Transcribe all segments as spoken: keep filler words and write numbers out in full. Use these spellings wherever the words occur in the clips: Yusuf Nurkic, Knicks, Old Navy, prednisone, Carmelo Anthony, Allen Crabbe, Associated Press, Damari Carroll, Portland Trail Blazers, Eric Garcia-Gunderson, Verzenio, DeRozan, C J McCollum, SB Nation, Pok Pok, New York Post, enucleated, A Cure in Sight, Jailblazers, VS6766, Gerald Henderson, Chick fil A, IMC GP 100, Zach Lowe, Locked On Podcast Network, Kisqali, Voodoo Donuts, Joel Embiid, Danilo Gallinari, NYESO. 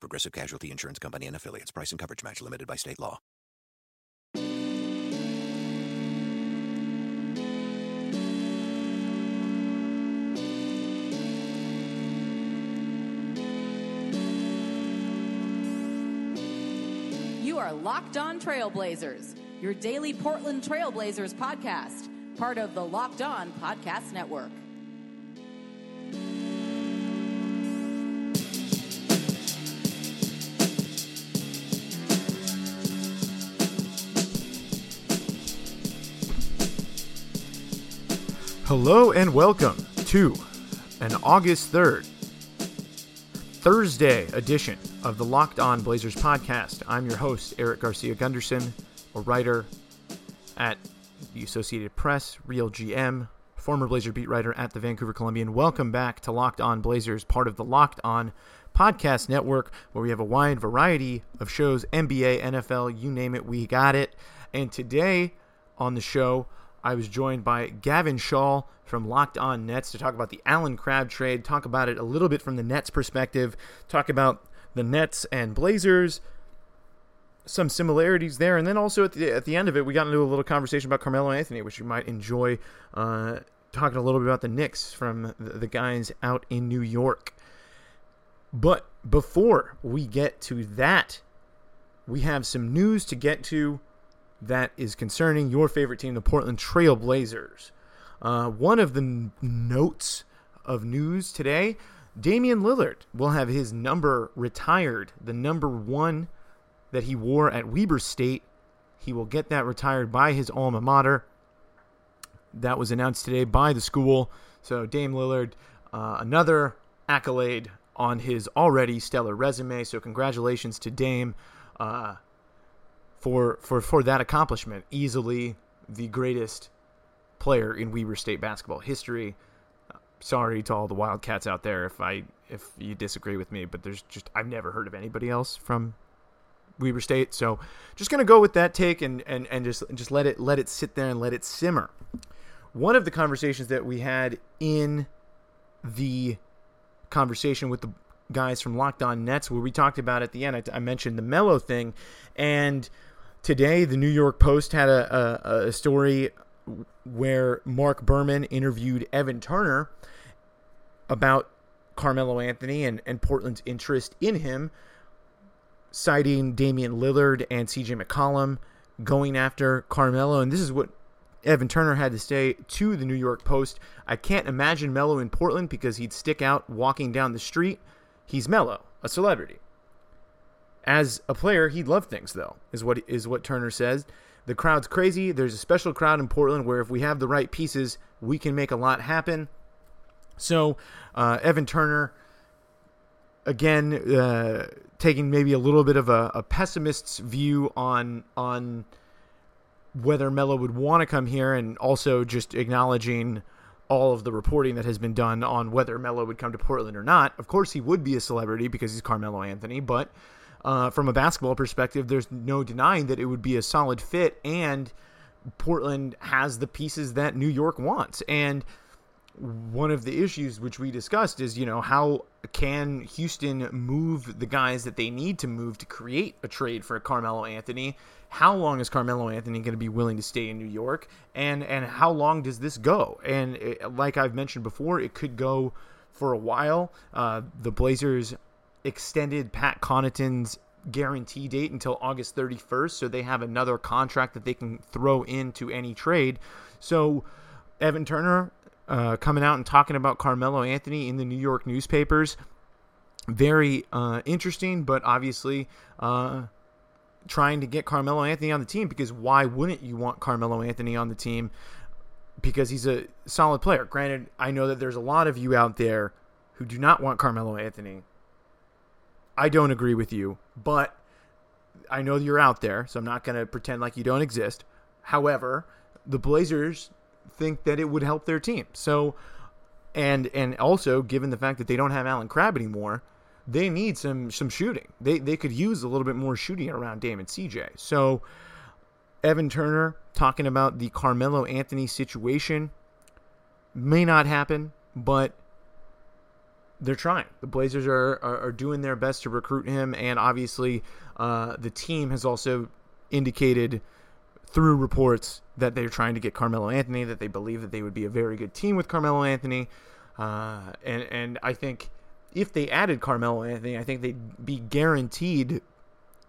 Progressive Casualty Insurance Company and Affiliates. Price and coverage match limited by state law. You are Locked On Trailblazers, your daily Portland Trailblazers podcast, part of the Locked On Podcast Network. Hello and welcome to an August third, Thursday edition of the Locked On Blazers podcast. I'm your host, Eric Garcia-Gunderson, a writer at the Associated Press, Real G M, former Blazer beat writer at the Vancouver Columbian. Welcome back to Locked On Blazers, part of the Locked On Podcast Network, where we have a wide variety of shows, N B A, N F L, you name it, we got it. And today on the show, I was joined by Gavin Shaw from Locked On Nets to talk about the Allen Crabbe trade, talk about it a little bit from the Nets perspective, talk about the Nets and Blazers, some similarities there. And then also at the, at the end of it, we got into a little conversation about Carmelo Anthony, which you might enjoy, uh, talking a little bit about the Knicks from the, the guys out in New York. But before we get to that, we have some news to get to that is concerning your favorite team, the Portland Trail Blazers. Uh, one of the n- notes of news today, Damian Lillard will have his number retired, the number one that he wore at Weber State. He will get that retired by his alma mater. That was announced today by the school. So Dame Lillard, uh, another accolade on his already stellar resume. So congratulations to Dame. Uh, For, for for that accomplishment, easily the greatest player in Weber State basketball history. Uh, sorry to all the Wildcats out there if I if you disagree with me, but there's just I've never heard of anybody else from Weber State, so just gonna go with that take and and and just just let it let it sit there and let it simmer. One of the conversations that we had in the conversation with the guys from Locked On Nets, where we talked about at the end, I, I mentioned the Melo thing, and today, the New York Post had a, a, a story where Mark Berman interviewed Evan Turner about Carmelo Anthony and, and Portland's interest in him, citing Damian Lillard and C J McCollum going after Carmelo. And this is what Evan Turner had to say to the New York Post. I can't imagine Melo in Portland because he'd stick out walking down the street. He's Melo, a celebrity. As a player, he'd love things, though, is what is what Turner says. The crowd's crazy. There's a special crowd in Portland where if we have the right pieces, we can make a lot happen. So uh, Evan Turner, again, uh, taking maybe a little bit of a, a pessimist's view on, on whether Melo would want to come here, and also just acknowledging all of the reporting that has been done on whether Melo would come to Portland or not. Of course, he would be a celebrity because he's Carmelo Anthony, but... Uh, from a basketball perspective, there's no denying that it would be a solid fit, and Portland has the pieces that New York wants. And one of the issues which we discussed is, you know, how can Houston move the guys that they need to move to create a trade for Carmelo Anthony? How long is Carmelo Anthony going to be willing to stay in New York? And, and how long does this go? And it, like I've mentioned before, it could go for a while. Uh, the Blazers extended Pat Connaughton's guarantee date until August thirty-first, so they have another contract that they can throw into any trade. So Evan Turner uh, coming out and talking about Carmelo Anthony in the New York newspapers, very uh, interesting, but obviously uh, trying to get Carmelo Anthony on the team, because why wouldn't you want Carmelo Anthony on the team? Because he's a solid player. Granted, I know that there's a lot of you out there who do not want Carmelo Anthony. I don't agree with you, but I know you're out there, so I'm not going to pretend like you don't exist. However, the Blazers think that it would help their team. So, and and also given the fact that they don't have Allen Crabbe anymore, they need some some shooting. They they could use a little bit more shooting around Dame and C J. So, Evan Turner talking about the Carmelo Anthony situation may not happen, but they're trying. The Blazers are, are, are doing their best to recruit him, and obviously uh, the team has also indicated through reports that they're trying to get Carmelo Anthony, that they believe that they would be a very good team with Carmelo Anthony. Uh, and, and I think if they added Carmelo Anthony, I think they'd be guaranteed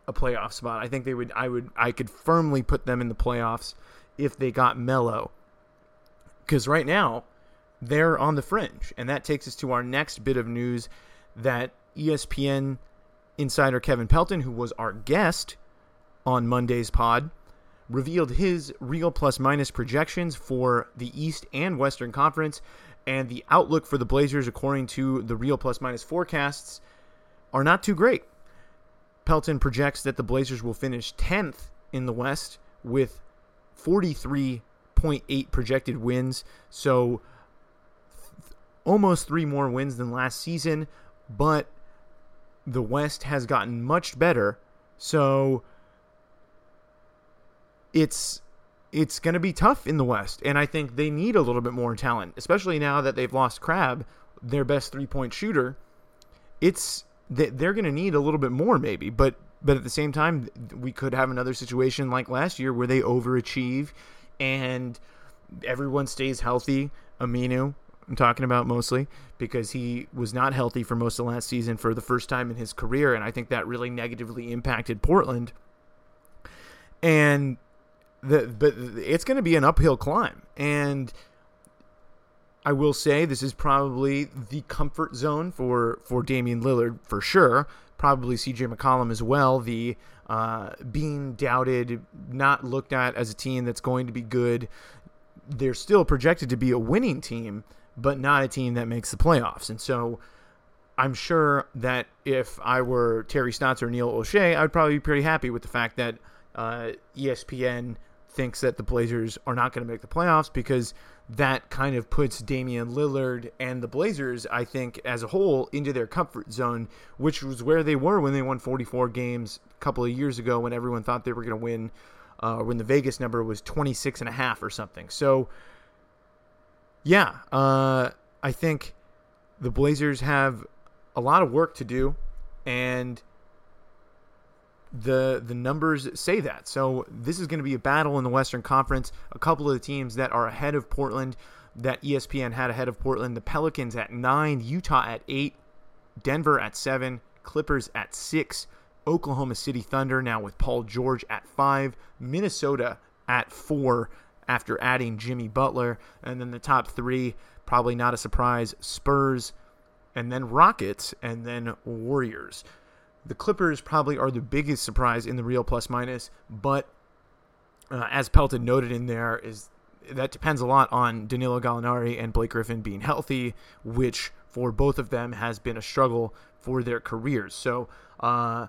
a playoff spot. I think they would, I would, I could firmly put them in the playoffs if they got Melo, because right now they're on the fringe. And that takes us to our next bit of news that E S P N insider Kevin Pelton, who was our guest on Monday's pod, revealed his Real Plus Minus projections for the East and Western Conference, and the outlook for the Blazers, according to the Real Plus Minus forecasts, are not too great. Pelton projects that the Blazers will finish tenth in the West with forty-three point eight projected wins, so th- almost three more wins than last season, but the West has gotten much better, so it's it's going to be tough in the West, and I think they need a little bit more talent, especially now that they've lost Crabbe, their best three-point shooter. It's they're going to need a little bit more maybe, but but at the same time, we could have another situation like last year where they overachieve and everyone stays healthy. Aminu, I'm talking about mostly, because he was not healthy for most of last season for the first time in his career, and I think that really negatively impacted Portland. And the but it's going to be an uphill climb. And I will say this is probably the comfort zone for, for Damian Lillard for sure. Probably C J McCollum as well. The uh, being doubted, not looked at as a team that's going to be good. They're still projected to be a winning team, but not a team that makes the playoffs. And so I'm sure that if I were Terry Stotts or Neil O'Shea, I'd probably be pretty happy with the fact that uh, E S P N thinks that the Blazers are not going to make the playoffs, because that kind of puts Damian Lillard and the Blazers, I think, as a whole, into their comfort zone, which was where they were when they won forty-four games a couple of years ago, when everyone thought they were going to win, uh, when the Vegas number was twenty-six and a half or something. So, yeah, uh, I think the Blazers have a lot of work to do, and The the numbers say that. So this is going to be a battle in the Western Conference. A couple of the teams that are ahead of Portland, that E S P N had ahead of Portland, the Pelicans at nine, Utah at eight, Denver at seven, Clippers at six, Oklahoma City Thunder now with Paul George at five, Minnesota at four after adding Jimmy Butler, and then the top three, probably not a surprise, Spurs, and then Rockets, and then Warriors. The Clippers probably are the biggest surprise in the Real Plus Minus, but uh, as Pelton noted in there, is that depends a lot on Danilo Gallinari and Blake Griffin being healthy, which for both of them has been a struggle for their careers. So uh,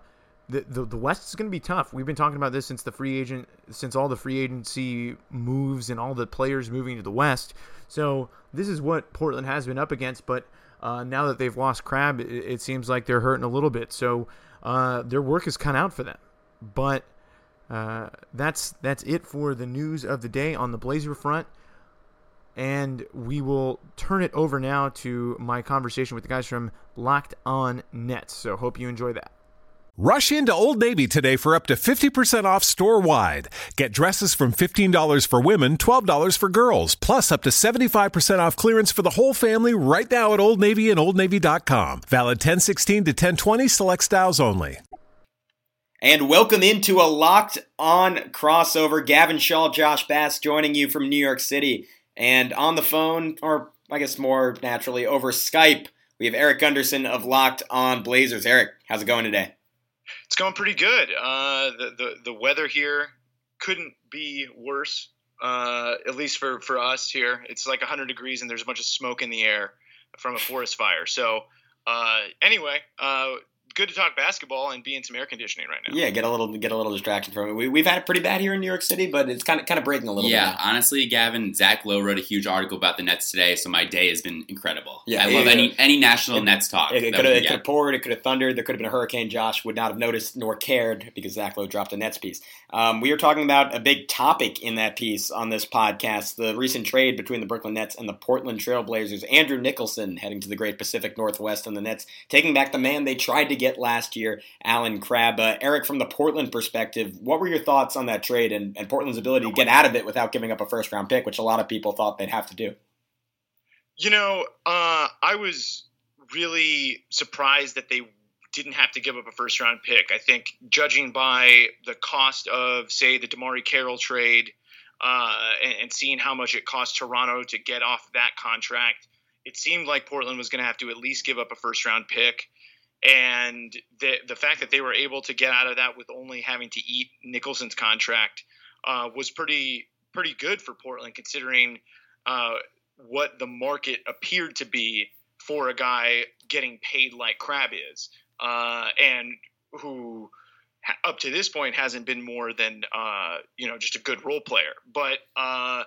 the, the the West is going to be tough. We've been talking about this since the free agent, since all the free agency moves and all the players moving to the West. So this is what Portland has been up against, but Uh, now that they've lost Crabbe, it, it seems like they're hurting a little bit. So uh, their work is cut out for them. But uh, that's that's it for the news of the day on the Blazer front. And we will turn it over now to my conversation with the guys from Locked On Nets. So hope you enjoy that. Rush into Old Navy today for up to fifty percent off store-wide. Get dresses from fifteen dollars for women, twelve dollars for girls, plus up to seventy-five percent off clearance for the whole family right now at Old Navy and old navy dot com. Valid ten sixteen to ten twenty, select styles only. And welcome into a Locked On crossover. Gavin Shaw, Josh Bass joining you from New York City. And on the phone, or I guess more naturally over Skype, we have Eric Gunderson of Locked On Blazers. Eric, how's it going today? It's going pretty good. Uh, the, the the weather here couldn't be worse, uh, at least for, for us here. It's like one hundred degrees, and there's a bunch of smoke in the air from a forest fire. So uh, anyway, uh, good to talk basketball and be in some air conditioning right now. Yeah, get a little get a little distraction from it. We, we've had it pretty bad here in New York City, but it's kind of kind of breaking a little yeah, bit. Yeah, honestly, Gavin, Zach Lowe wrote a huge article about the Nets today, so my day has been incredible. Yeah, I it, love it, any any national it, Nets talk. It, it could have poured, it could have thundered, there could have been a hurricane. Josh would not have noticed nor cared because Zach Lowe dropped a Nets piece. Um, we are talking about a big topic in that piece on this podcast, the recent trade between the Brooklyn Nets and the Portland Trail Blazers. Andrew Nicholson heading to the Great Pacific Northwest and the Nets taking back the man they tried to get last year, Allen Crabbe. Uh, Eric, from the Portland perspective, what were your thoughts on that trade and, and Portland's ability to get out of it without giving up a first-round pick, which a lot of people thought they'd have to do? You know, uh, I was really surprised that they didn't have to give up a first-round pick. I think judging by the cost of, say, the Damari Carroll trade uh, and, and seeing how much it cost Toronto to get off that contract, it seemed like Portland was going to have to at least give up a first-round pick. And the the fact that they were able to get out of that with only having to eat Nicholson's contract uh, was pretty pretty good for Portland, considering uh, what the market appeared to be for a guy getting paid like Crabbe is, uh, and who up to this point hasn't been more than uh, you know just a good role player. But uh, I,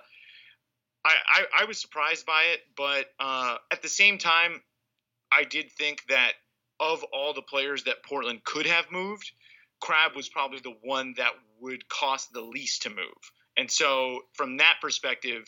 I I was surprised by it, but uh, at the same time, I did think that of all the players that Portland could have moved, Crabbe was probably the one that would cost the least to move. And so from that perspective,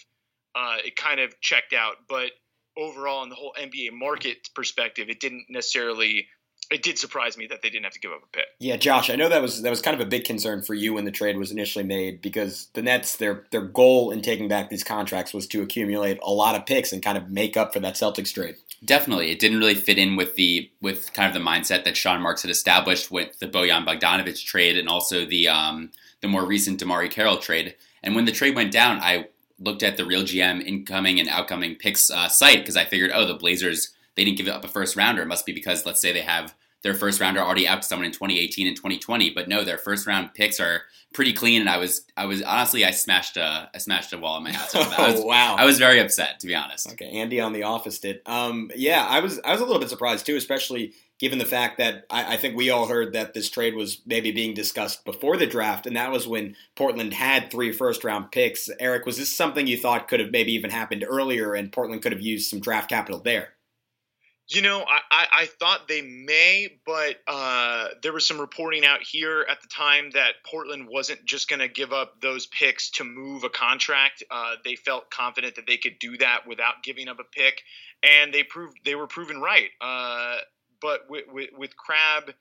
uh, it kind of checked out. But overall, in the whole N B A market perspective, it didn't necessarily – it did surprise me that they didn't have to give up a pick. Yeah, Josh, I know that was that was kind of a big concern for you when the trade was initially made, because the Nets, their their goal in taking back these contracts was to accumulate a lot of picks and kind of make up for that Celtics trade. Definitely. It didn't really fit in with the with kind of the mindset that Sean Marks had established with the Bojan Bogdanovic trade and also the um, the more recent Damari Carroll trade. And when the trade went down, I looked at the Real G M incoming and outgoing picks uh, site because I figured, oh, the Blazers, they didn't give up a first-rounder. It must be because, let's say, they have their first-rounder already out to someone in twenty eighteen and twenty twenty. But no, their first-round picks are pretty clean. And I was, I was honestly, I smashed a, I smashed a wall in my house. I was, oh, wow. I was very upset, to be honest. Okay, Andy on The Office did. Um, yeah, I was, I was a little bit surprised, too, especially given the fact that I, I think we all heard that this trade was maybe being discussed before the draft, and that was when Portland had three first-round picks. Eric, was this something you thought could have maybe even happened earlier and Portland could have used some draft capital there? You know, I, I, I thought they may, but uh, there was some reporting out here at the time that Portland wasn't just going to give up those picks to move a contract. Uh, they felt confident that they could do that without giving up a pick, and they proved they were proven right. Uh, but with, with, with Crabbe,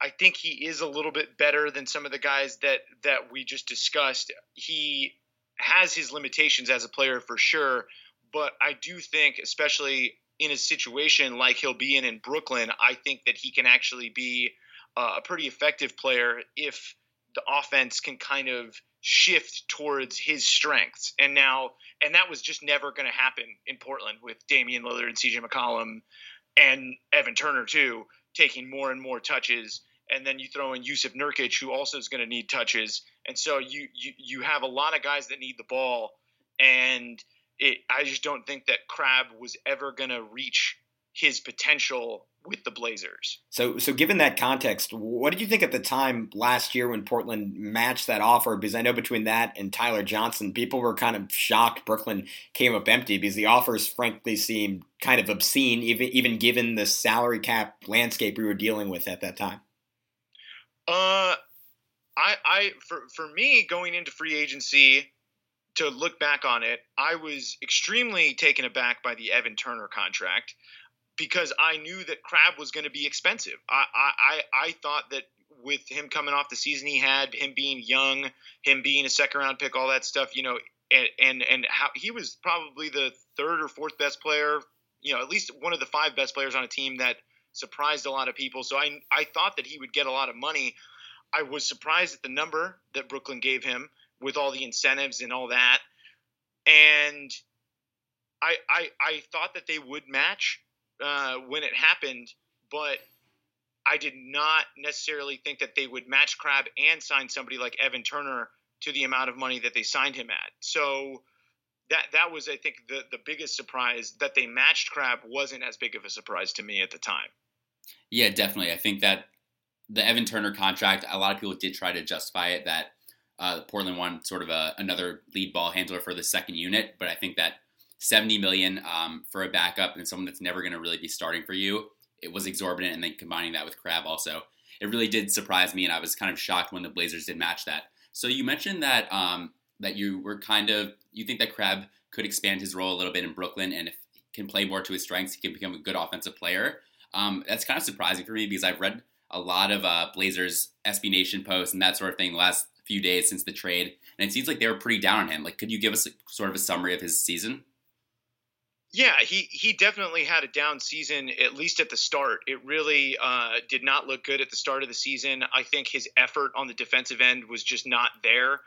I think he is a little bit better than some of the guys that, that we just discussed. He has his limitations as a player for sure, but I do think, especially – in a situation like he'll be in in Brooklyn, I think that he can actually be uh, a pretty effective player if the offense can kind of shift towards his strengths. And now, and that was just never going to happen in Portland with Damian Lillard and C J McCollum and Evan Turner too, taking more and more touches. And then you throw in Yusuf Nurkic, who also is going to need touches. And so you, you, you have a lot of guys that need the ball, and It, I just don't think that Crabbe was ever going to reach his potential with the Blazers. So so given that context, what did you think at the time last year when Portland matched that offer? Because I know between that and Tyler Johnson, people were kind of shocked Brooklyn came up empty because the offers frankly seemed kind of obscene, even, even given the salary cap landscape we were dealing with at that time. Uh, I, I for, for me, going into free agency – to look back on it, I was extremely taken aback by the Evan Turner contract because I knew that Crabbe was going to be expensive. I, I, I thought that with him coming off the season he had, him being young, him being a second round pick, all that stuff, you know, and, and, and how he was probably the third or fourth best player, you know, at least one of the five best players on a team that surprised a lot of people. So I, I thought that he would get a lot of money. I was surprised at the number that Brooklyn gave him, with all the incentives and all that. And I I, I thought that they would match uh, when it happened, but I did not necessarily think that they would match Crabbe and sign somebody like Evan Turner to the amount of money that they signed him at. So that that was, I think, the, the biggest surprise. That they matched Crabbe wasn't as big of a surprise to me at the time. Yeah, definitely. I think that the Evan Turner contract, a lot of people did try to justify it that uh, Portland wanted sort of a, another lead ball handler for the second unit. But I think that seventy million dollars um, for a backup and someone that's never going to really be starting for you, it was exorbitant. And then combining that with Crabbe also, it really did surprise me. And I was kind of shocked when the Blazers did match that. So you mentioned that um, that you were kind of, you think that Crabbe could expand his role a little bit in Brooklyn, and if he can play more to his strengths, he can become a good offensive player. Um, that's kind of surprising for me because I've read a lot of uh, Blazers S B Nation posts and that sort of thing the last few days since the trade, and it seems like they were pretty down on him. Like, could you give us a, sort of a summary of his season? Yeah, he, he definitely had a down season, at least at the start. It really uh, did not look good at the start of the season. I think his effort on the defensive end was just not there.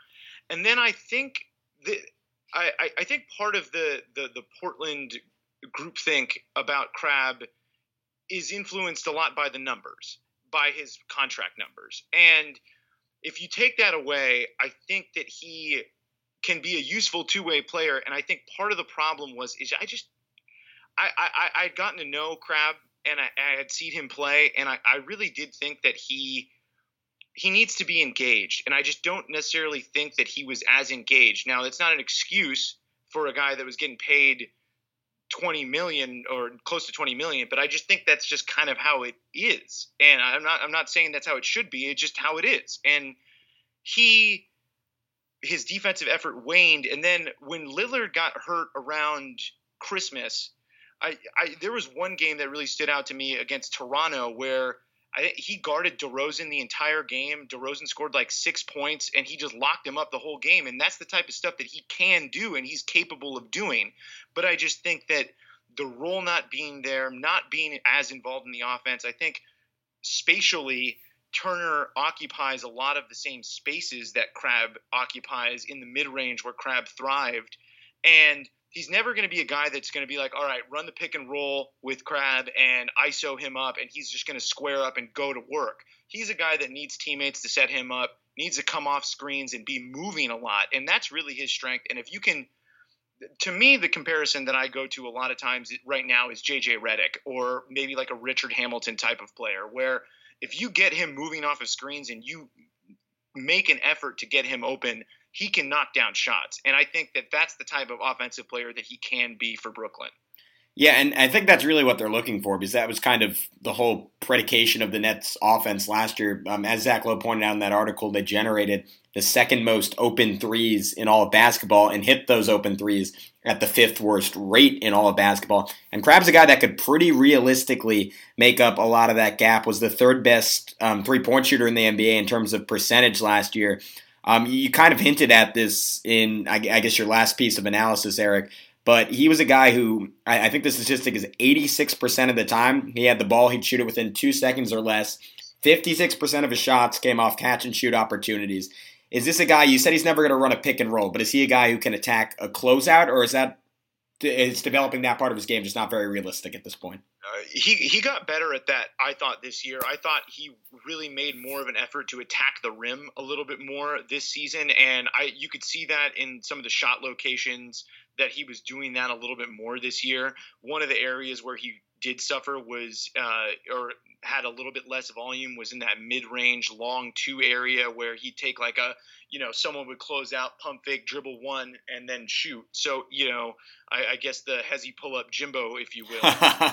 And then I think the, I, I think part of the, the, the Portland groupthink about Crabbe is influenced a lot by the numbers, by his contract numbers. And if you take that away, I think that he can be a useful two-way player. And I think part of the problem was is I just I, – I, I had gotten to know Crabbe, and I, I had seen him play, and I, I really did think that he he needs to be engaged. And I just don't necessarily think that he was as engaged. Now, it's not an excuse for a guy that was getting paid twenty million dollars or close to twenty million dollars, but I just think that's just kind of how it is. And I'm not I'm not saying that's how it should be. It's just how it is. And he – his defensive effort waned, and then when Lillard got hurt around Christmas, I, I there was one game that really stood out to me against Toronto where I, he guarded DeRozan the entire game. DeRozan scored like six points, and he just locked him up the whole game, and that's the type of stuff that he can do and he's capable of doing. But I just think that the role not being there, not being as involved in the offense, I think spatially – Turner occupies a lot of the same spaces that Crabbe occupies in the mid-range where Crabbe thrived. And he's never going to be a guy that's going to be like, all right, run the pick and roll with Crabbe and I S O him up, and he's just going to square up and go to work. He's a guy that needs teammates to set him up, needs to come off screens and be moving a lot. And that's really his strength. And if you can – to me, the comparison that I go to a lot of times right now is J J Redick or maybe like a Richard Hamilton type of player where – if you get him moving off of screens and you make an effort to get him open, he can knock down shots. And I think that that's the type of offensive player that he can be for Brooklyn. Yeah, and I think that's really what they're looking for because that was kind of the whole predication of the Nets offense last year. Um, as Zach Lowe pointed out in that article, they generated the second most open threes in all of basketball and hit those open threes at the fifth worst rate in all of basketball. And Crabbe's a guy that could pretty realistically make up a lot of that gap, was the third best um, three-point shooter in the N B A in terms of percentage last year. Um, you kind of hinted at this in, I guess, your last piece of analysis, Eric, but he was a guy who, I think the statistic is eighty-six percent of the time he had the ball, he'd shoot it within two seconds or less. fifty-six percent of his shots came off catch-and-shoot opportunities. Is this a guy, you said he's never going to run a pick and roll, but is he a guy who can attack a closeout, or is that is developing that part of his game just not very realistic at this point? Uh, he he got better at that, I thought, this year. I thought he really made more of an effort to attack the rim a little bit more this season, and I you could see that in some of the shot locations that he was doing that a little bit more this year. One of the areas where he did suffer was uh, – or had a little bit less volume was in that mid-range long two area where he'd take like a, you know, someone would close out, pump fake, dribble one, and then shoot. So, you know, I, I guess the hezzy pull-up Jimbo, if you will. uh, and,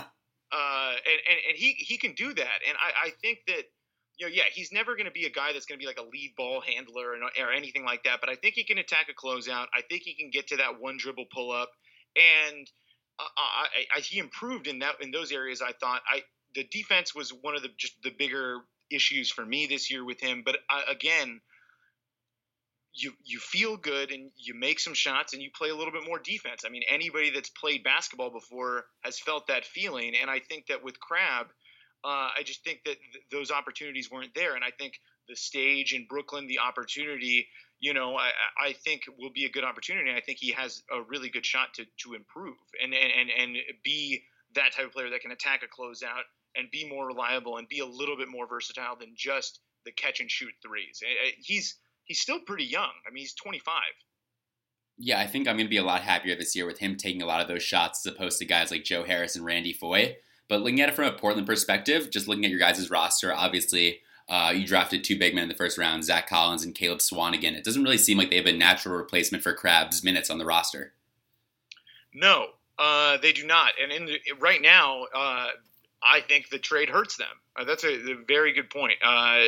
and, and he, he can do that. And I, I think that, you know, yeah, he's never going to be a guy that's going to be like a lead ball handler or, or anything like that. But I think he can attack a closeout. I think he can get to that one dribble pull-up. And uh, I, I, he improved in that in those areas, I thought. I The defense was one of the just the bigger issues for me this year with him. But uh, again, you you feel good and you make some shots and you play a little bit more defense. I mean, anybody that's played basketball before has felt that feeling. And I think that with Crabbe, uh, I just think that th- those opportunities weren't there. And I think the stage in Brooklyn, the opportunity, you know, I, I think will be a good opportunity. I think he has a really good shot to to improve and and, and, and be that type of player that can attack a closeout and be more reliable and be a little bit more versatile than just the catch and shoot threes. He's he's still pretty young. I mean, he's twenty-five. Yeah, I think I'm going to be a lot happier this year with him taking a lot of those shots as opposed to guys like Joe Harris and Randy Foye. But looking at it from a Portland perspective, just looking at your guys' roster, obviously uh, you drafted two big men in the first round, Zach Collins and Caleb Swanigan. It doesn't really seem like they have a natural replacement for Crabbe's minutes on the roster. No, uh, they do not. And in the, right now, uh, I think the trade hurts them. Uh, that's a, a very good point. Uh,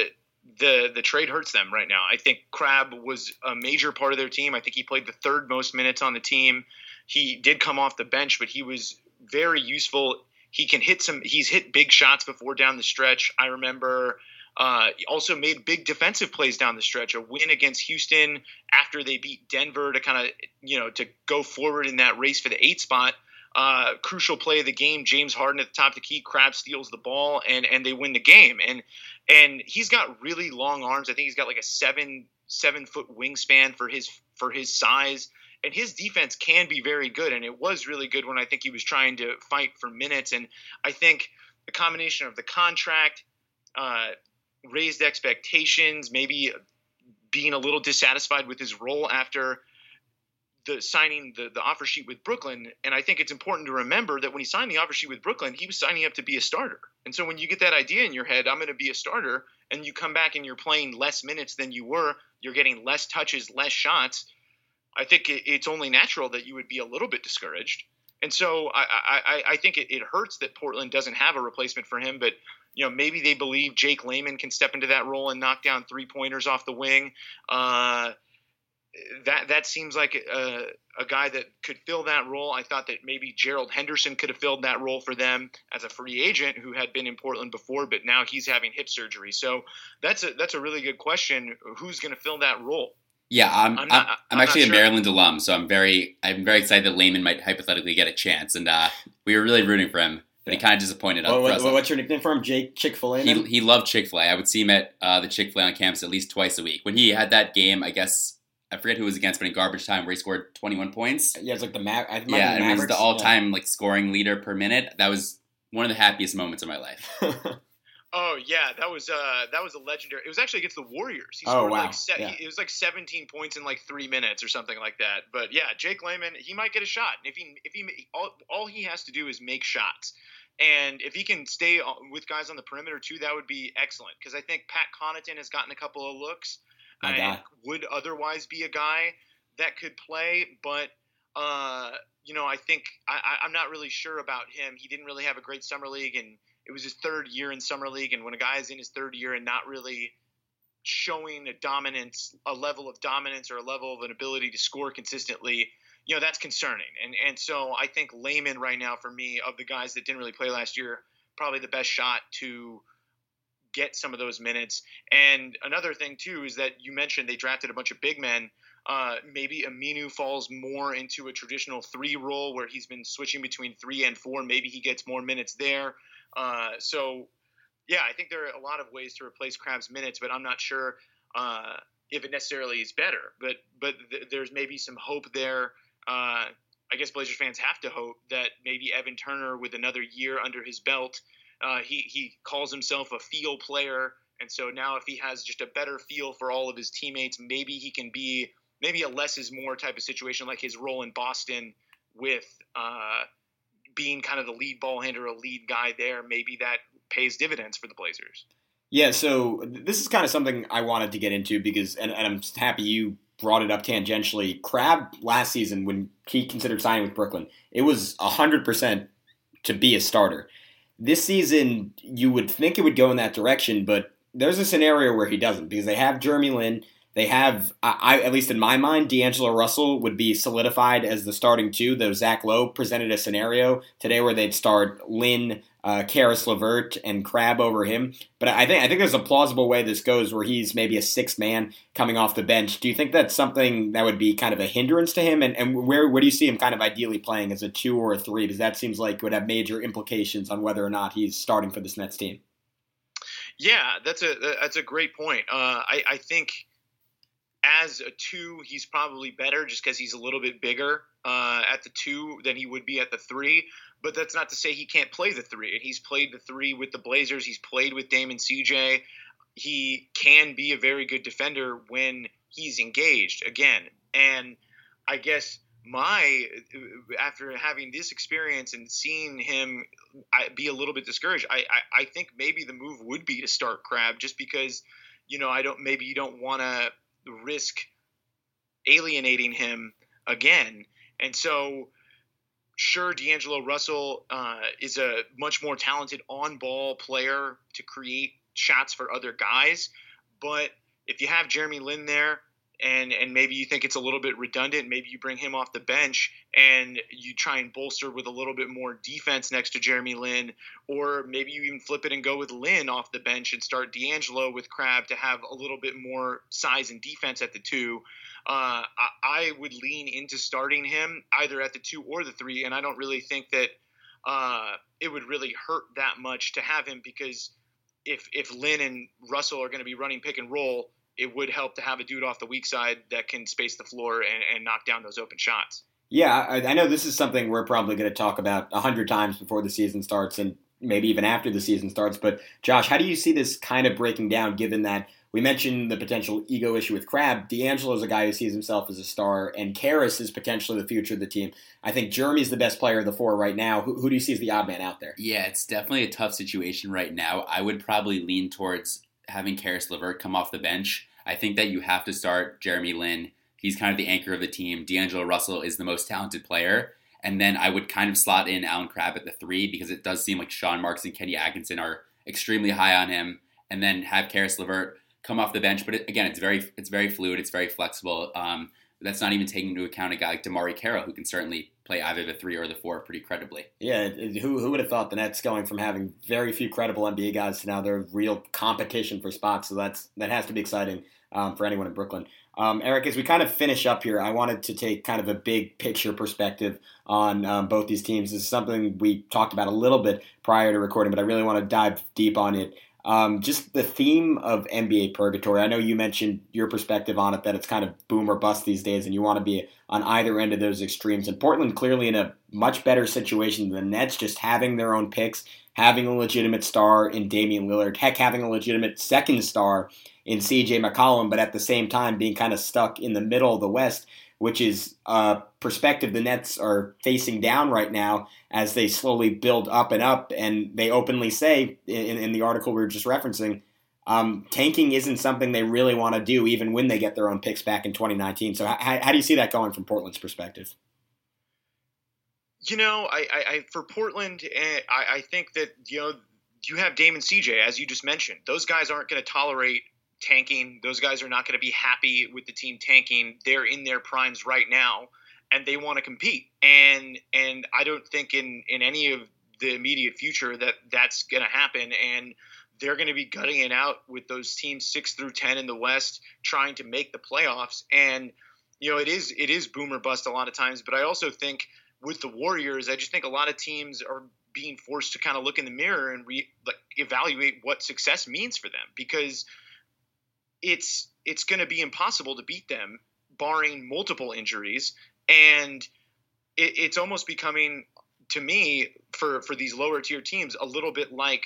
the the trade hurts them right now. I think Crabbe was a major part of their team. I think he played the third most minutes on the team. He did come off the bench, but he was very useful. He can hit some – he's hit big shots before down the stretch. I remember uh, he also made big defensive plays down the stretch, a win against Houston after they beat Denver to kind of, you know, to go forward in that race for the eight spot. Uh, crucial play of the game, James Harden at the top of the key, Crabbe steals the ball, and and they win the game. And and he's got really long arms. I think he's got like a seven seven foot wingspan for his for his size. And his defense can be very good, and it was really good when I think he was trying to fight for minutes. And I think the combination of the contract, uh, raised expectations, maybe being a little dissatisfied with his role after the signing the, the offer sheet with Brooklyn. And I think it's important to remember that when he signed the offer sheet with Brooklyn, he was signing up to be a starter. And so when you get that idea in your head, I'm going to be a starter, and you come back and you're playing less minutes than you were, you're getting less touches, less shots, I think it's only natural that you would be a little bit discouraged. And so I, I, I think it, it hurts that Portland doesn't have a replacement for him, but you know, maybe they believe Jake Layman can step into that role and knock down three-pointers off the wing. Uh, that that seems like a, a guy that could fill that role. I thought that maybe Gerald Henderson could have filled that role for them as a free agent who had been in Portland before, but now he's having hip surgery. So that's a, that's a really good question. Who's going to fill that role? Yeah, I'm. I'm, not, I'm, I'm actually sure. a Maryland alum, so I'm very, I'm very excited that Layman might hypothetically get a chance, and uh, we were really rooting for him, but yeah. He kind of disappointed us. What, what, what's your nickname for him, Jake Chick fil A? He he loved Chick fil A. I would see him at uh, the Chick fil A on campus at least twice a week. When he had that game, I guess I forget who it was against, but in garbage time where he scored twenty-one points. Yeah, it's like the Ma- I yeah, and Mavericks. He was the all-time yeah. like scoring leader per minute. That was one of the happiest moments of my life. Oh yeah, that was uh, that was a legendary. It was actually against the Warriors. He scored oh, wow. like se- yeah. he, it was like seventeen points in like three minutes or something like that. But yeah, Jake Layman, he might get a shot. And if he if he all, all he has to do is make shots, and if he can stay with guys on the perimeter too, that would be excellent. Because I think Pat Connaughton has gotten a couple of looks My and God. would otherwise be a guy that could play, but. Uh, you know, I think I, I'm not really sure about him. He didn't really have a great summer league, and it was his third year in summer league. And when a guy is in his third year and not really showing a dominance, a level of dominance or a level of an ability to score consistently, you know, that's concerning. And and so I think Layman right now for me, of the guys that didn't really play last year, probably the best shot to get some of those minutes. And another thing too is that you mentioned they drafted a bunch of big men. Uh, maybe Aminu falls more into a traditional three role where he's been switching between three and four. Maybe he gets more minutes there. Uh, so, yeah, I think there are a lot of ways to replace Crabbe's minutes, but I'm not sure uh, if it necessarily is better. But but th- there's maybe some hope there. Uh, I guess Blazers fans have to hope that maybe Evan Turner, with another year under his belt, Uh, he, he calls himself a feel player, and so now if he has just a better feel for all of his teammates, maybe he can be maybe a less is more type of situation, like his role in Boston with uh, being kind of the lead ball handler, a lead guy there. Maybe that pays dividends for the Blazers. Yeah, so this is kind of something I wanted to get into because, and, and I'm happy you brought it up tangentially. Crabbe last season, when he considered signing with Brooklyn, it was one hundred percent to be a starter. This season, you would think it would go in that direction, but there's a scenario where he doesn't because they have Jeremy Lin. They have, I, I at least in my mind, D'Angelo Russell would be solidified as the starting two, though Zach Lowe presented a scenario today where they'd start Lin, uh, Karis LeVert, and Crabbe over him. But I think I think there's a plausible way this goes where he's maybe a sixth man coming off the bench. Do you think that's something that would be kind of a hindrance to him? And, and where, where do you see him kind of ideally playing, as a two or a three? Because that seems like it would have major implications on whether or not he's starting for this Nets team. Yeah, that's a that's a great point. Uh, I, I think... As a two, he's probably better just because he's a little bit bigger uh, at the two than he would be at the three. But that's not to say he can't play the three. And he's played the three with the Blazers. He's played with Dame and C J. He can be a very good defender when he's engaged again. And I guess my after having this experience and seeing him I, be a little bit discouraged, I, I I think maybe the move would be to start Crabbe, just because, you know, I don't maybe you don't want to risk alienating him again. And so, sure, D'Angelo Russell uh, is a much more talented on-ball player to create shots for other guys, but if you have Jeremy Lin there, and and maybe you think it's a little bit redundant, maybe you bring him off the bench and you try and bolster with a little bit more defense next to Jeremy Lin, or maybe you even flip it and go with Lin off the bench and start D'Angelo with Crabbe to have a little bit more size and defense at the two. Uh, I, I would lean into starting him either at the two or the three, and I don't really think that uh, it would really hurt that much to have him, because if if Lin and Russell are going to be running pick and roll, it would help to have a dude off the weak side that can space the floor and, and knock down those open shots. Yeah, I, I know this is something we're probably going to talk about a hundred times before the season starts, and maybe even after the season starts. But Josh, how do you see this kind of breaking down, given that we mentioned the potential ego issue with Crabbe? D'Angelo's a guy who sees himself as a star, and Karras is potentially the future of the team. I think Jeremy's the best player of the four right now. Who, who do you see as the odd man out there? Yeah, it's definitely a tough situation right now. I would probably lean towards having Karis LeVert come off the bench. I think that you have to start Jeremy Lin. He's kind of the anchor of the team. D'Angelo Russell is the most talented player. And then I would kind of slot in Allen Crabbe at the three, because it does seem like Sean Marks and Kenny Atkinson are extremely high on him. And then have Karis LeVert come off the bench. But it, again, it's very it's very fluid. It's very flexible. Um, that's not even taking into account a guy like Damari Carroll, who can certainly play either the three or the four pretty credibly. Yeah, who who would have thought the Nets going from having very few credible N B A guys to now they're real competition for spots, so that's that has to be exciting um, for anyone in Brooklyn. Um, Eric, as we kind of finish up here, I wanted to take kind of a big picture perspective on um, both these teams. This is something we talked about a little bit prior to recording, but I really want to dive deep on it. Um, just the theme of N B A purgatory. I know you mentioned your perspective on it, that it's kind of boom or bust these days, and you want to be on either end of those extremes. And Portland clearly in a much better situation than the Nets, just having their own picks, having a legitimate star in Damian Lillard, heck, having a legitimate second star in C J McCollum, but at the same time being kind of stuck in the middle of the West, which is a perspective the Nets are facing down right now as they slowly build up and up. And they openly say in, in the article we were just referencing, um, tanking isn't something they really want to do, even when they get their own picks back in twenty nineteen. So how, how do you see that going from Portland's perspective? You know, I, I, I for Portland, I, I think that, you know, you have Dame and C J, as you just mentioned. Those guys aren't going to tolerate tanking. Those guys are not going to be happy with the team tanking. They're in their primes right now, and they want to compete. And and I don't think in, in any of the immediate future that that's going to happen. And they're going to be gutting it out with those teams six through ten in the West, trying to make the playoffs. And you know, it is it is boom or bust a lot of times. But I also think with the Warriors, I just think a lot of teams are being forced to kind of look in the mirror and re like evaluate what success means for them, because it's it's going to be impossible to beat them, barring multiple injuries. And it, it's almost becoming, to me, for, for these lower-tier teams, a little bit like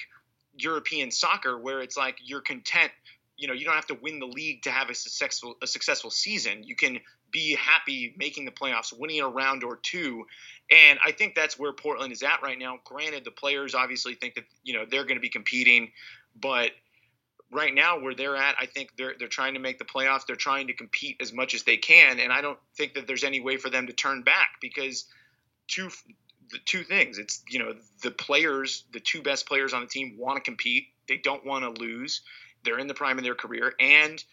European soccer, where it's like you're content. You know, you don't have to win the league to have a successful a successful season. You can be happy making the playoffs, winning a round or two. And I think that's where Portland is at right now. Granted, the players obviously think that, you know, they're going to be competing, but right now where they're at, I think they're they're trying to make the playoffs. They're trying to compete as much as they can, and I don't think that there's any way for them to turn back, because two the two things. It's, you know, the players, the two best players on the team want to compete. They don't want to lose. They're in the prime of their career, and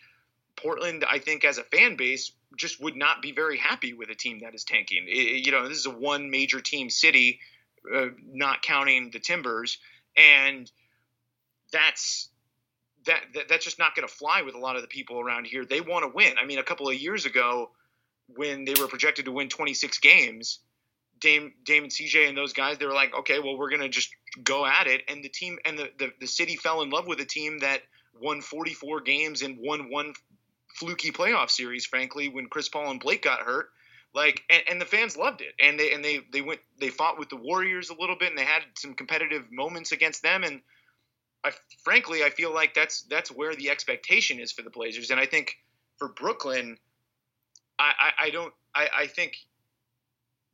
Portland, I think, as a fan base, just would not be very happy with a team that is tanking. It, you know, this is a one major team city, uh, not counting the Timbers, and that's. That, that that's just not going to fly with a lot of the people around here. They want to win. I mean, a couple of years ago when they were projected to win twenty-six games, Dame, Dame and C J and those guys, they were like, okay, well, we're going to just go at it. And the team and the, the, the city fell in love with a team that won forty-four games and won one fluky playoff series, frankly, when Chris Paul and Blake got hurt. Like, and, and the fans loved it. And they and they they went they fought with the Warriors a little bit, and they had some competitive moments against them. And I, frankly, I feel like that's that's where the expectation is for the Blazers. And I think for Brooklyn, I, I, I don't I, I think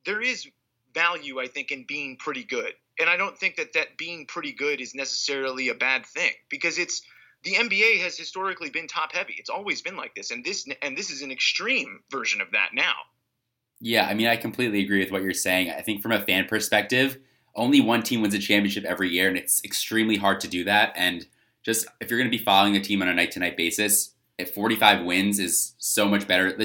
there is value, I think, in being pretty good. And I don't think that that being pretty good is necessarily a bad thing, because it's the N B A has historically been top heavy. It's always been like this. And this and this is an extreme version of that now. Yeah, I mean, I completely agree with what you're saying. I think from a fan perspective, only one team wins a championship every year, and it's extremely hard to do that. And just if you're going to be following a team on a night-to-night basis, at forty-five wins is so much better.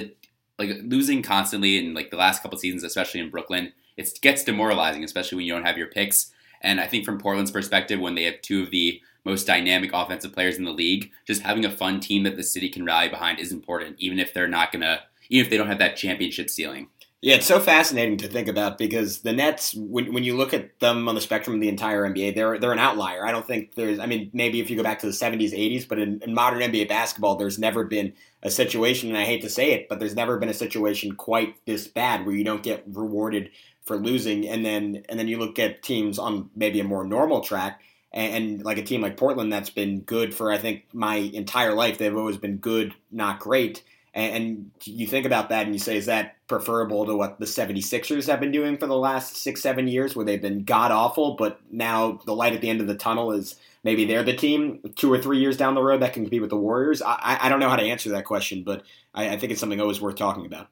Like losing constantly in like the last couple of seasons, especially in Brooklyn, it gets demoralizing, especially when you don't have your picks. And I think from Portland's perspective, when they have two of the most dynamic offensive players in the league, just having a fun team that the city can rally behind is important, even if they're not going to, even if they don't have that championship ceiling. Yeah, it's so fascinating to think about, because the Nets, when when you look at them on the spectrum of the entire N B A, they're they're an outlier. I don't think there's, I mean, maybe if you go back to the seventies, eighties, but in, in modern N B A basketball, there's never been a situation, and I hate to say it, but there's never been a situation quite this bad where you don't get rewarded for losing. And then and then you look at teams on maybe a more normal track, and, and like a team like Portland that's been good for, I think, my entire life. They've always been good, not great. And you think about that and you say, is that preferable to what the seventy-sixers have been doing for the last six, seven years where they've been god-awful, but now the light at the end of the tunnel is maybe they're the team two or three years down the road that can compete with the Warriors? I, I don't know how to answer that question, but I, I think it's something always worth talking about.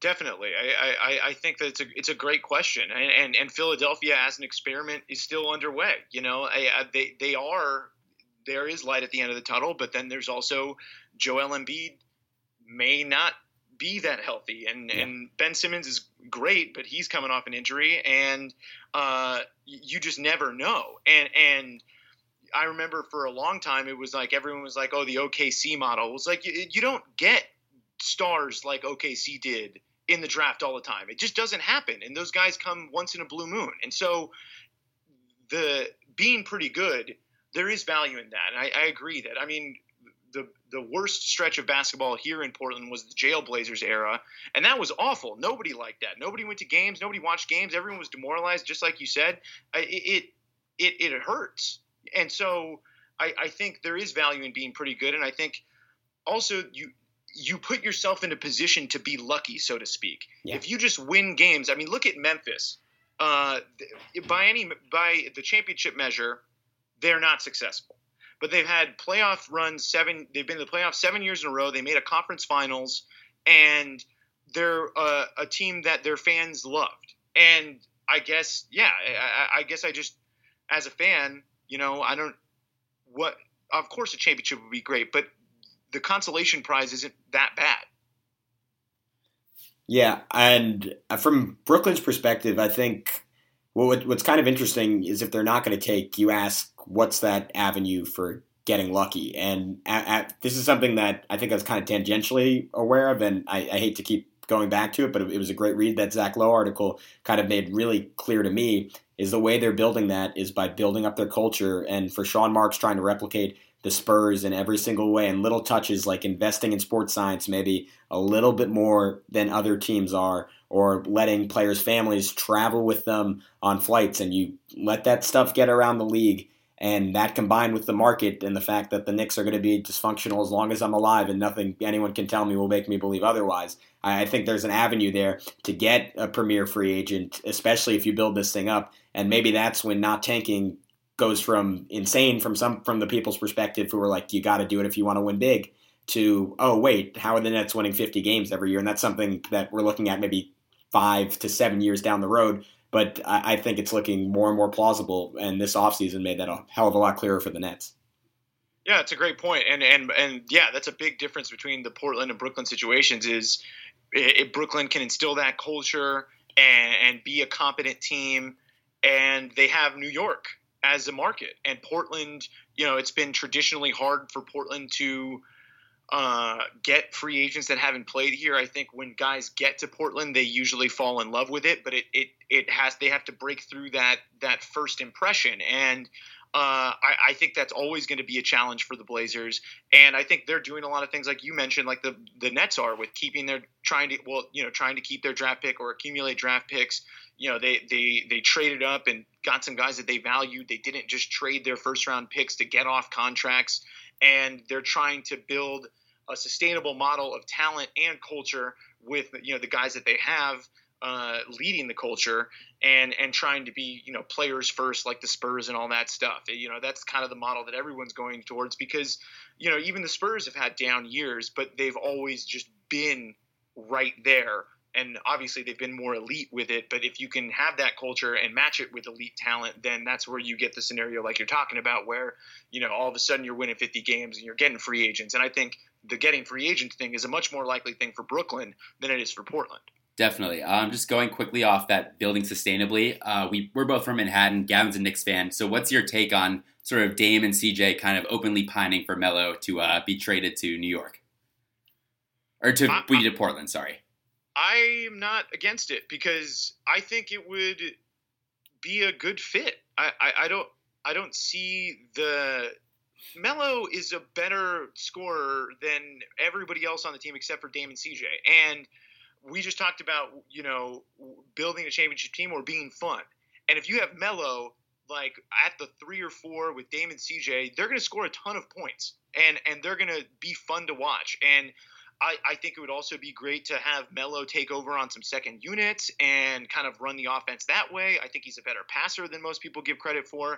Definitely. I, I, I think that it's a, it's a great question. And, and, and Philadelphia as an experiment is still underway. You know, I, I, they, they are – there is light at the end of the tunnel, but then there's also Joel Embiid may not be that healthy, and yeah. and Ben Simmons is great, but he's coming off an injury, and uh, you just never know. And and I remember for a long time it was like everyone was like, oh, the O K C model. It was like you, you don't get stars like O K C did in the draft all the time. It just doesn't happen, and those guys come once in a blue moon. And so the being pretty good, there is value in that, and I, I agree that. I mean, The the worst stretch of basketball here in Portland was the Jailblazers era, and that was awful. Nobody liked that. Nobody went to games. Nobody watched games. Everyone was demoralized, just like you said. It it it, it hurts. And so I, I think there is value in being pretty good, and I think also you you put yourself in a position to be lucky, so to speak. Yeah. If you just win games, I mean, look at Memphis. Uh, by any by the championship measure, they're not successful. But they've had playoff runs seven. They've been to the playoffs seven years in a row. They made a conference finals, and they're a, a team that their fans loved. And I guess, yeah, I, I guess I just, as a fan, you know, I don't. What? Of course, a championship would be great, but the consolation prize isn't that bad. Yeah, and from Brooklyn's perspective, I think. Well, what's kind of interesting is if they're not going to take, you ask, what's that avenue for getting lucky? And at, at, this is something that I think I was kind of tangentially aware of, and I, I hate to keep going back to it, but it was a great read that Zach Lowe article kind of made really clear to me, is the way they're building that is by building up their culture. And for Sean Marks trying to replicate the Spurs in every single way, and little touches like investing in sports science maybe a little bit more than other teams are, or letting players' families travel with them on flights, and you let that stuff get around the league, and that combined with the market and the fact that the Knicks are going to be dysfunctional as long as I'm alive and nothing anyone can tell me will make me believe otherwise. I think there's an avenue there to get a premier free agent, especially if you build this thing up, and maybe that's when not tanking goes from insane from some from the people's perspective who are like, you got to do it if you want to win big, to, oh, wait, how are the Nets winning fifty games every year? And that's something that we're looking at maybe five to seven years down the road. But I think it's looking more and more plausible, and this offseason made that a hell of a lot clearer for the Nets. Yeah, it's a great point. And, and, and yeah, that's a big difference between the Portland and Brooklyn situations is it, Brooklyn can instill that culture and, and be a competent team, and they have New York as a market. And Portland, you know, it's been traditionally hard for Portland to uh, get free agents that haven't played here. I think when guys get to Portland, they usually fall in love with it, but it, it, it has, they have to break through that, that first impression. And uh, I, I think that's always going to be a challenge for the Blazers. And I think they're doing a lot of things like you mentioned, like the, the Nets are with keeping their trying to, well, you know, trying to keep their draft pick or accumulate draft picks. You know, they, they, they traded up and got some guys that they valued. They didn't just trade their first round picks to get off contracts. And they're trying to build a sustainable model of talent and culture with, you know, the guys that they have uh, leading the culture and, and trying to be, you know, players first, like the Spurs and all that stuff. You know, that's kind of the model that everyone's going towards because, you know, even the Spurs have had down years, but they've always just been right there. And obviously they've been more elite with it, but if you can have that culture and match it with elite talent, then that's where you get the scenario like you're talking about where, you know, all of a sudden you're winning fifty games and you're getting free agents. And I think the getting free agent thing is a much more likely thing for Brooklyn than it is for Portland. Definitely. Um, just going quickly off that building sustainably, uh, we, we're both from Manhattan. Gavin's a Knicks fan. So what's your take on sort of Dame and C J kind of openly pining for Melo to uh, be traded to New York? Or to I, be to Portland, sorry. I'm not against it because I think it would be a good fit. I, I, I don't I don't see the – Melo is a better scorer than everybody else on the team except for Dame and C J. And we just talked about, you know, building a championship team or being fun. And if you have Melo, like, at the three or four with Dame and C J, they're going to score a ton of points and, and they're going to be fun to watch. And – I, I think it would also be great to have Melo take over on some second units and kind of run the offense that way. I think he's a better passer than most people give credit for.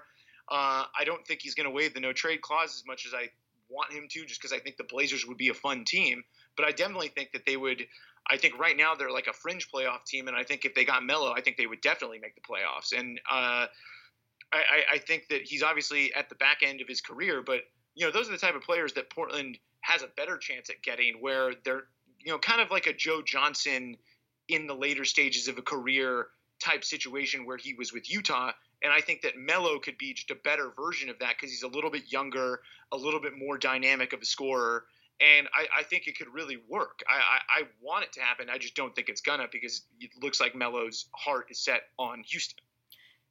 Uh, I don't think he's going to waive the no-trade clause as much as I want him to just because I think the Blazers would be a fun team. But I definitely think that they would – I think right now they're like a fringe playoff team, and I think if they got Melo, I think they would definitely make the playoffs. And uh, I, I think that he's obviously at the back end of his career, but – you know, those are the type of players that Portland has a better chance at getting where they're, you know, kind of like a Joe Johnson in the later stages of a career type situation where he was with Utah. And I think that Melo could be just a better version of that because he's a little bit younger, a little bit more dynamic of a scorer. And I, I think it could really work. I, I, I want it to happen. I just don't think it's gonna because it looks like Melo's heart is set on Houston.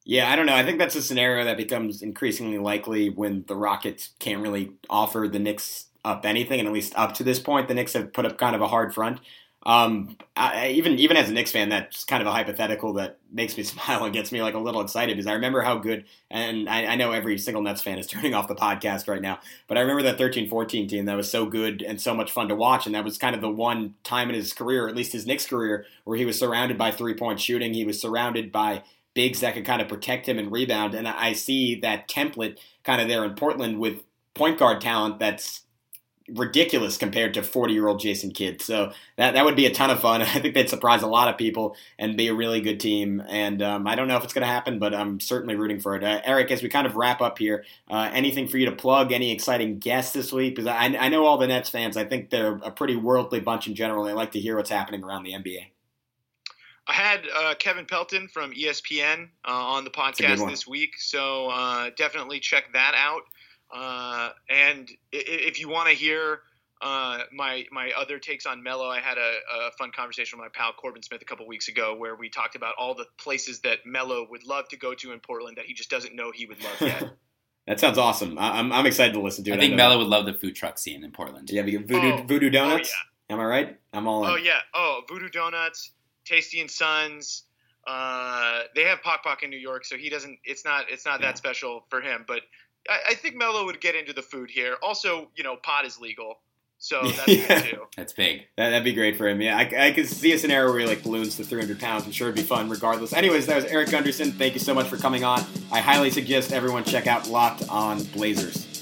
Yeah, I don't know. I think that's a scenario that becomes increasingly likely when the Rockets can't really offer the Knicks up anything, and at least up to this point, the Knicks have put up kind of a hard front. Um, I, even even as a Knicks fan, that's kind of a hypothetical that makes me smile and gets me like a little excited because I remember how good, and I, I know every single Nets fan is turning off the podcast right now, but I remember that thirteen fourteen team that was so good and so much fun to watch, and that was kind of the one time in his career, at least his Knicks career, where he was surrounded by three-point shooting. He was surrounded by bigs that could kind of protect him and rebound. And I see that template kind of there in Portland with point guard talent that's ridiculous compared to forty-year-old Jason Kidd. So that, that would be a ton of fun. I think they'd surprise a lot of people and be a really good team. And um, I don't know if it's going to happen, but I'm certainly rooting for it. Uh, Eric, as we kind of wrap up here, uh, anything for you to plug, any exciting guests this week? Because I, I know all the Nets fans, I think they're a pretty worldly bunch in general. They like to hear what's happening around the N B A. I had uh, Kevin Pelton from E S P N uh, on the podcast this week, so uh, definitely check that out. Uh, and if you want to hear uh, my my other takes on Melo, I had a, a fun conversation with my pal Corbin Smith a couple weeks ago where we talked about all the places that Melo would love to go to in Portland that he just doesn't know he would love yet. That sounds awesome. I'm I'm excited to listen to it. I think I Melo would love the food truck scene in Portland. Yeah, we Voodoo, oh, Voodoo Donuts. Oh, yeah. Am I right? I'm all in. Oh, yeah. Oh, Voodoo Donuts. Tasty and Sons, uh, they have Pok Pok in New York, so he doesn't. It's not. It's not yeah. that special for him. But I, I think Melo would get into the food here. Also, you know, pot is legal, so that's yeah. good too. That's big. That, that'd be great for him. Yeah, I, I could see a scenario where he like balloons to three hundred pounds. I'm sure it'd be fun, regardless. Anyways, that was Eric Gunderson. Thank you so much for coming on. I highly suggest everyone check out Locked On Blazers.